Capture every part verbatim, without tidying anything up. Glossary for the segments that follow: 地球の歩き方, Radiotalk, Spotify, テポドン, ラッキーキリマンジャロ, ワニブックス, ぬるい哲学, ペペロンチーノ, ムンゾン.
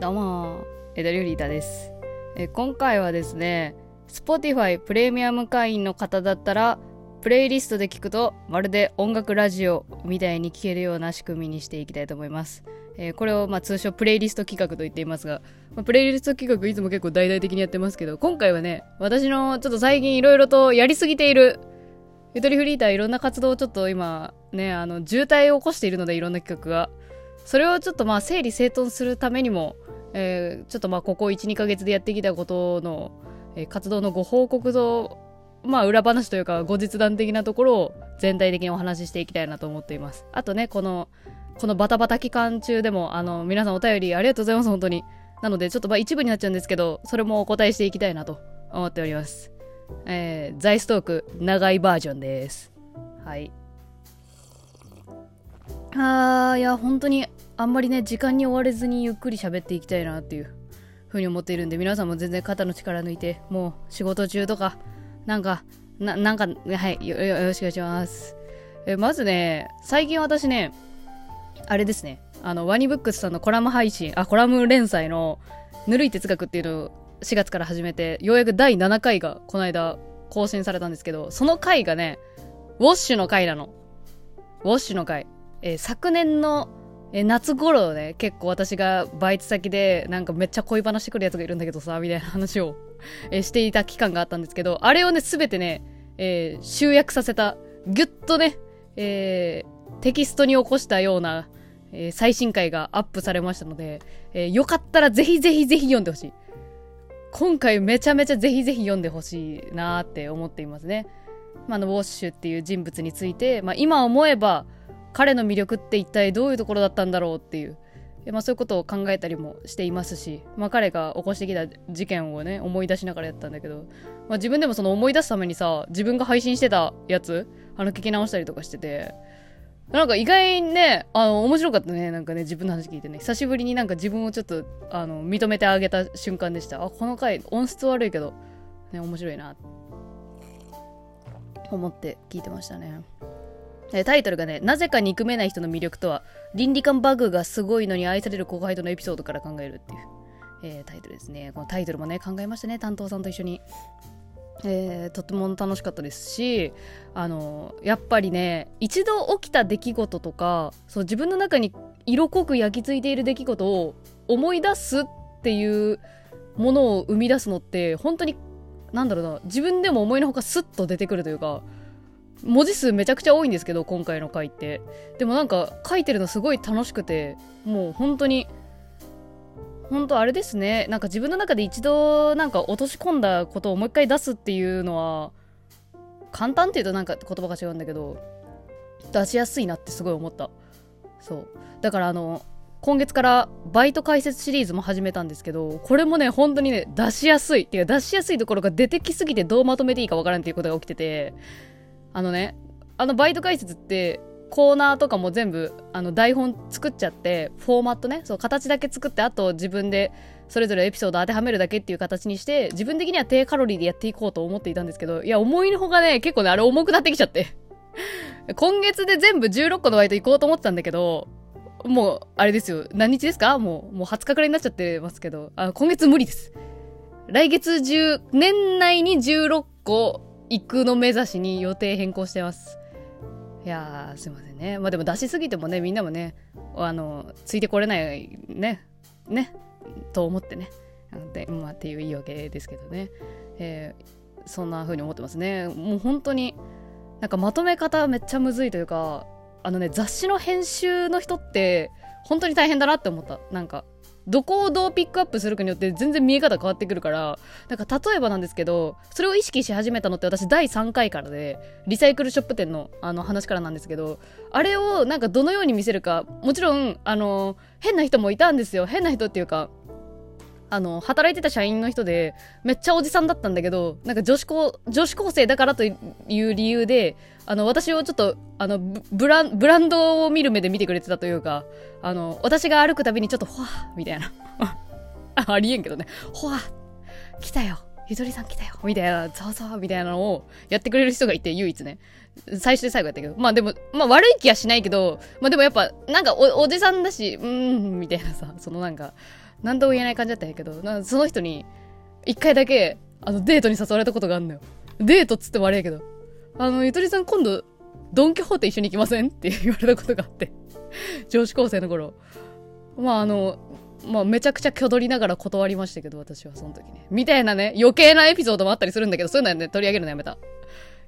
どうもエドリューリータです。え今回はですね、 Spotify プレミアム会員の方だったらプレイリストで聞くとまるで音楽ラジオみたいに聞けるような仕組みにしていきたいと思います。えー、これをまあ通称プレイリスト企画と言っていますが、まあ、プレイリスト企画いつも結構大々的にやってますけど、今回はね、私のちょっと最近いろいろとやりすぎているゆとりフリーター、いろんな活動をちょっと今ね、あの渋滞を起こしているので、いろんな企画がそれをちょっとまあ整理整頓するためにも、えー、ちょっとまあここ いちにかげつでやってきたことの、えー、活動のご報告と、まあ裏話というか後日談的なところを全体的にお話ししていきたいなと思っています。あとね、このこのバタバタ期間中でもあの皆さんお便りありがとうございます、本当に。なのでちょっとまあ一部になっちゃうんですけど、それもお答えしていきたいなと思っております。えー、ザイストーク長いバージョンです。はい。あーいや本当にあんまりね時間に追われずにゆっくり喋っていきたいなっていう風に思っているんで、皆さんも全然肩の力抜いて、もう仕事中とかなんか な, なんかはい よ, よろしくお願いします。えー、まずね、最近私ねあれですね、あのワニブックスさんのコラム配信あコラム連載のぬるい哲学っていうのをしがつから始めて、ようやくだいななかいがこの間更新されたんですけど、その回がねウォッシュの回なの。ウォッシュの回、えー、昨年の、えー、夏頃ね、結構私がバイト先でなんかめっちゃ恋話してくるやつがいるんだけどさみたいな話を、えー、していた期間があったんですけど、あれをね全てね、えー、集約させた、ギュッとね、えー、テキストに起こしたような、えー、最新回がアップされましたので、えー、よかったらぜひぜひぜひ読んでほしい。今回めちゃめちゃぜひぜひ読んでほしいなって思っていますね。まあ、あのウォッシュっていう人物について、まあ、今思えば彼の魅力って一体どういうところだったんだろうっていう、まあ、そういうことを考えたりもしていますし、まあ、彼が起こしてきた事件をね思い出しながらやったんだけど、まあ、自分でもその思い出すためにさ、自分が配信してたやつあの聞き直したりとかしてて、なんか意外にね、あの面白かったね。なんかね自分の話聞いてね、久しぶりになんか自分をちょっとあの認めてあげた瞬間でした。あ、この回音質悪いけどね面白いな思って聞いてましたね。えタイトルがね、なぜか憎めない人の魅力とは、倫理観バグがすごいのに愛される後輩とのエピソードから考えるっていう、えー、タイトルですね。このタイトルもね考えましたね、担当さんと一緒に。えー、とても楽しかったですし、あのやっぱりね一度起きた出来事とか、そう自分の中に色濃く焼き付いている出来事を思い出すっていうものを生み出すのって本当になんだろうな、自分でも思いのほかスッと出てくるというか、文字数めちゃくちゃ多いんですけど今回の回って、でもなんか書いてるのすごい楽しくて、もう本当に本当あれですね、なんか自分の中で一度なんか落とし込んだことをもう一回出すっていうのは、簡単っていうとなんか言葉が違うんだけど、出しやすいなってすごい思った。そうだからあの今月からバイト解説シリーズも始めたんですけど、これもね本当にね出しやすいっていうか、出しやすいところが出てきすぎてどうまとめていいかわからんっていうことが起きてて、あのねあのバイト解説ってコーナーとかも全部あの台本作っちゃって、フォーマットね、そう形だけ作って、あと自分でそれぞれエピソード当てはめるだけっていう形にして、自分的には低カロリーでやっていこうと思っていたんですけど、いや思いのほかね結構ねあれ重くなってきちゃって今月で全部じゅうろっこのバイト行こうと思ってたんだけど、もうあれですよ、何日ですか、もうもうはつかくらいになっちゃってますけど、あ今月無理です。来月中年内にじゅうろっこ行くの目指しに予定変更してます。いやーすいませんね。まあでも出しすぎてもね、みんなもねあのついてこれないねねと思ってね、でまあっていう言い訳ですけどね、えー、そんな風に思ってますね。もう本当になんかまとめ方めっちゃむずいというか、あのね雑誌の編集の人って本当に大変だなって思った。なんかどこをどうピックアップするかによって全然見え方変わってくるから、なんか例えばなんですけど、それを意識し始めたのって私だいさんかいからで、リサイクルショップ店のあの話からなんですけど、あれをなんかどのように見せるか、もちろんあの変な人もいたんですよ。変な人っていうかあの働いてた社員の人でめっちゃおじさんだったんだけど、なんか女子高、女子高生だからという理由であの私をちょっとあのブラン、ブランドを見る目で見てくれてたというか、あの私が歩くたびにちょっとほわみたいなありえんけどね、ほわ来たよゆとりさん来たよみたいな、ざわざわみたいなのをやってくれる人がいて、唯一ね、最初で最後やったけど、まあでも、まあ悪い気はしないけど、まあでもやっぱ、なんか お, おじさんだし、うーん、みたいなさ、そのなんか、なんとも言えない感じだったんやけど、なその人に、一回だけ、あの、デートに誘われたことがあんのよ。デートっつってもあれやけど、あの、ゆとりさん今度、ドンキホーテ一緒に行きませんって言われたことがあって、女子高生の頃。まああの、まあめちゃくちゃ挙取りながら断りましたけど、私はその時ね。みたいなね、余計なエピソードもあったりするんだけど、そういうのはね、取り上げるのやめた。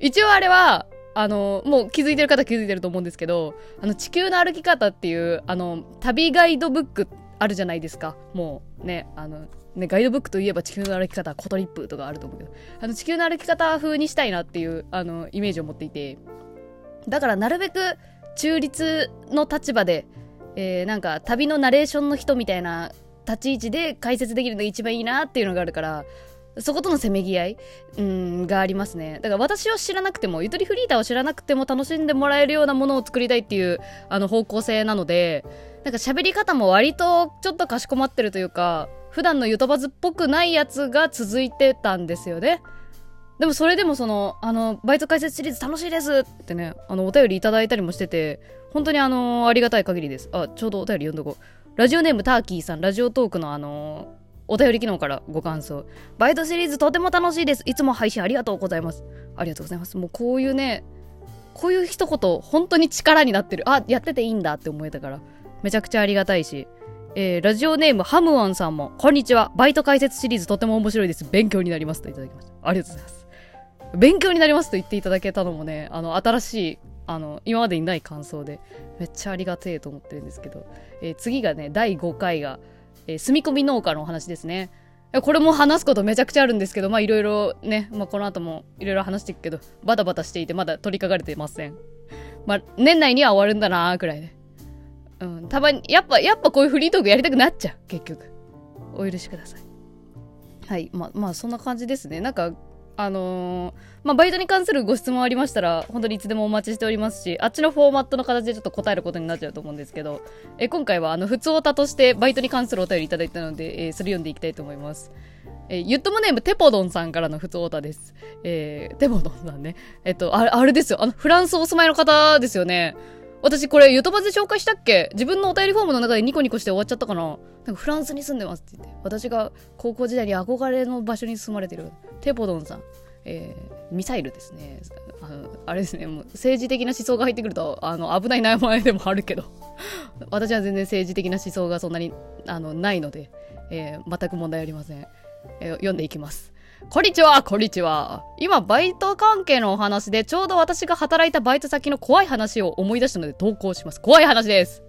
一応あれは、あの、もう気づいてる方気づいてると思うんですけど、あの、地球の歩き方っていう、あの、旅ガイドブックあるじゃないですか。もうね、あの、ね、ガイドブックといえば地球の歩き方、コトリップとかあると思うけど、あの、地球の歩き方風にしたいなっていう、あの、イメージを持っていて、だからなるべく中立の立場で、えー、なんか旅のナレーションの人みたいな立ち位置で解説できるのが一番いいなっていうのがあるから、そことのせめぎ合い、うん、がありますね。だから私を知らなくても、ゆとりフリーターを知らなくても楽しんでもらえるようなものを作りたいっていうあの方向性なので、なんか喋り方も割とちょっとかしこまってるというか、普段のゆとばずっぽくないやつが続いてたんですよね。でもそれでもその、あの、バイト解説シリーズ楽しいですってね、あの、お便りいただいたりもしてて、本当にあの、ありがたい限りです。あ、ちょうどお便り読んどこう。ラジオネームターキーさん、ラジオトークのあの、お便り機能からご感想。バイトシリーズとても楽しいです。いつも配信ありがとうございます。ありがとうございます。もうこういうね、こういう一言、本当に力になってる。あ、やってていいんだって思えたから、めちゃくちゃありがたいし。えー、ラジオネームハムワンさんも、こんにちは。バイト解説シリーズとても面白いです。勉強になりますといただきました。ありがとうございます。勉強になりますと言っていただけたのもね、あの、新しい、あの、今までにない感想で、めっちゃありがてえと思ってるんですけど、えー、次がね、だいごかいが、えー、住み込み農家のお話ですね。これも話すことめちゃくちゃあるんですけど、まあいろいろね、まあこの後もいろいろ話していくけど、バタバタしていてまだ取りかかれてません。まあ、年内には終わるんだなーくらいね。うん、たまに、やっぱ、やっぱこういうフリートークやりたくなっちゃう、結局。お許しください。はい、まあ、まあそんな感じですね。なんか、あのー、まあ、バイトに関するご質問ありましたら、本当にいつでもお待ちしておりますし、あっちのフォーマットの形でちょっと答えることになっちゃうと思うんですけど、え今回は、あの、普通オタとしてバイトに関するお便りいただいたので、えー、それ読んでいきたいと思います。えー、ゆっともネーム、テポドンさんからの普通オタです。えー、テポドンさんね。えっと、あれ、あれですよ。あの、フランスお住まいの方ですよね。私これ、ゆとばずで紹介したっけ？自分のお便りフォームの中でニコニコして終わっちゃったかな？なんかフランスに住んでますって言って、私が高校時代に憧れの場所に住まれてるテポドンさん、えー、ミサイルですね。あの、あれですね、もう政治的な思想が入ってくると、あの、危ない名前でもあるけど私は全然政治的な思想がそんなにあのないので、えー、全く問題ありません。えー、読んでいきます。こんにちは、こんにちは。今、バイト関係のお話で、ちょうど私が働いたバイト先の怖い話を思い出したので投稿します。怖い話です。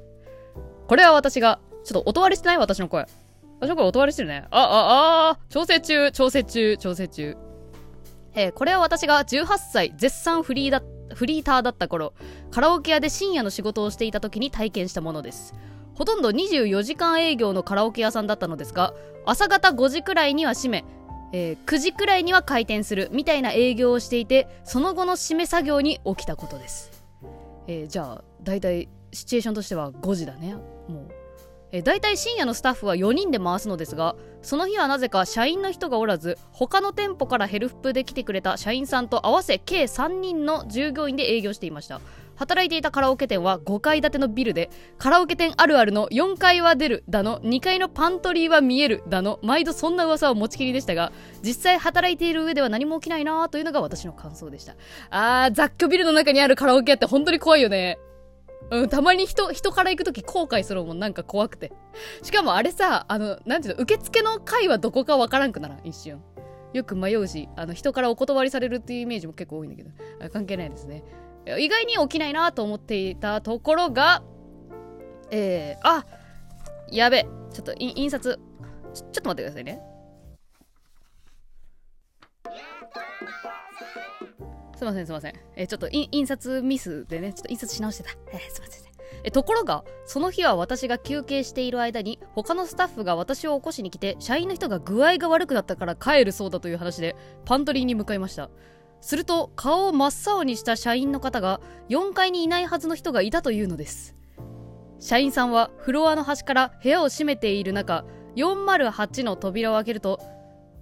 これは私が、ちょっと音割れしてない私の声。私の声音割れしてるね。あ、あ、あ、調整中、調整中、調整中。えー、これは私がじゅうはっさい、絶賛フリーだ、フリーターだった頃、カラオケ屋で深夜の仕事をしていた時に体験したものです。ほとんどにじゅうよじかん営業のカラオケ屋さんだったのですが、朝方ごじくらいには閉め、えー、くじくらいには開店するみたいな営業をしていて、その後の締め作業に起きたことです。えー、じゃあだいたいシチュエーションとしてはごじだね。もう、えー、だいたい深夜のスタッフはよにんで回すのですが、その日はなぜか社員の人がおらず、他の店舗からヘルプで来てくれた社員さんと合わせ計さんにんの従業員で営業していました。働いていたカラオケ店はごかいだてのビルで、カラオケ店あるあるのよんかいは出るだの、にかいのパントリーは見えるだの、毎度そんな噂を持ちきりでしたが、実際働いている上では何も起きないなというのが私の感想でした。あー、雑居ビルの中にあるカラオケ屋って本当に怖いよね。うん、たまに人、人から行くとき後悔するもん、なんか怖くて。しかもあれさ、あの、なんていうの、受付の階はどこかわからんくならん、一瞬。よく迷うし、あの、人からお断りされるっていうイメージも結構多いんだけど、関係ないですね。意外に起きないなと思っていたところが、えー、あ、やべ、ちょっと印刷、ちょ、ちょっと待ってくださいね。すいません、すいません。えー、ちょっと印刷ミスでね、ちょっと印刷し直してた。えー、すいません。えところが、その日は私が休憩している間に他のスタッフが私を起こしに来て、社員の人が具合が悪くなったから帰るそうだという話でパントリーに向かいました。すると顔を真っ青にした社員の方がよんかいにいないはずの人がいたというのです。社員さんはフロアの端から部屋を閉めている中、よんまるはちの扉を開けると、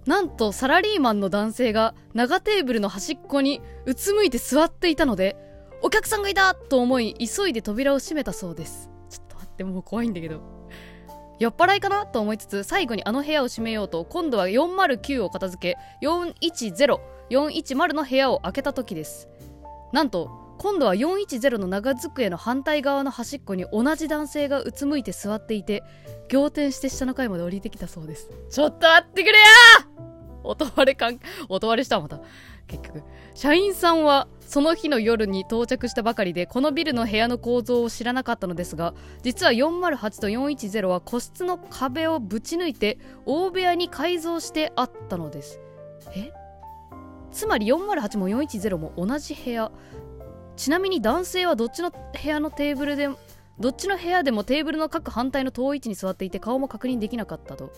なんとサラリーマンの男性が長テーブルの端っこにうつむいて座っていたので、お客さんがいたと思い急いで扉を閉めたそうです。ちょっと待って、もう怖いんだけど。酔っ払いかなと思いつつ、最後にあの部屋を閉めようと、今度はよんまるきゅうを片付け、よんひゃく、よんひゃくの部屋を開けた時です。なんと今度はよんひゃくの長机の反対側の端っこに同じ男性がうつむいて座っていて、仰天して下の階まで降りてきたそうです。ちょっと待ってくれよー、音割れ関音割れしたわまた。結局社員さんはその日の夜に到着したばかりで、このビルの部屋の構造を知らなかったのですが、実はよんまるはちとよんひゃくは個室の壁をぶち抜いて大部屋に改造してあったのです。え、つまりよんまるはちもよんひゃくも同じ部屋。ちなみに男性はどっちの部屋のテーブルでどっちの部屋でもテーブルの各反対の遠い位置に座っていて、顔も確認できなかったと。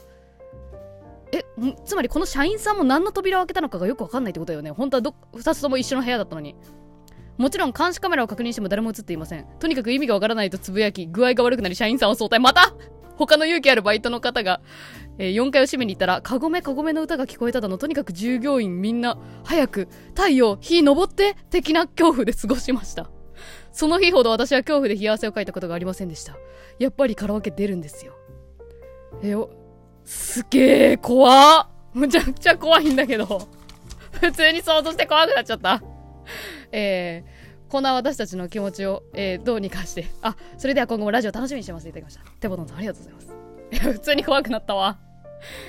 え、つまりこの社員さんも何の扉を開けたのかがよくわかんないってことだよね。本当はどふたつとも一緒の部屋だったのに。もちろん監視カメラを確認しても誰も映っていません。とにかく意味がわからないとつぶやき、具合が悪くなり社員さんを早退。また他の勇気あるバイトの方が、えー、よんかいを閉めに行ったら、カゴメカゴメの歌が聞こえただの、とにかく従業員みんな早く太陽日登って的な恐怖で過ごしました。その日ほど私は恐怖で冷や汗をかいたことがありませんでした。やっぱりカラオケ出るんですよ。えよ、すげえ怖っ、むちゃくちゃ怖いんだけど普通に想像して怖くなっちゃったえー、こんな私たちの気持ちを、えー、どうにかして、あ、それでは今後もラジオ楽しみにしてますいただきました。てぼどんさんありがとうございます。いや普通に怖くなったわ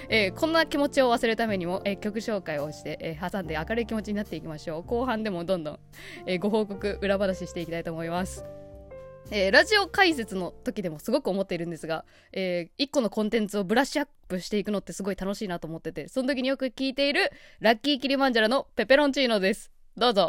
えー、こんな気持ちを忘れるためにも、えー、曲紹介をして、えー、挟んで明るい気持ちになっていきましょう。後半でもどんどん、えー、ご報告裏話していきたいと思います。えー、ラジオ解説の時でもすごく思っているんですが、えー、いっこのコンテンツをブラッシュアップしていくのってすごい楽しいなと思ってて、その時によく聞いているラッキーキリマンジャロのペペロンチーノです。どうぞ。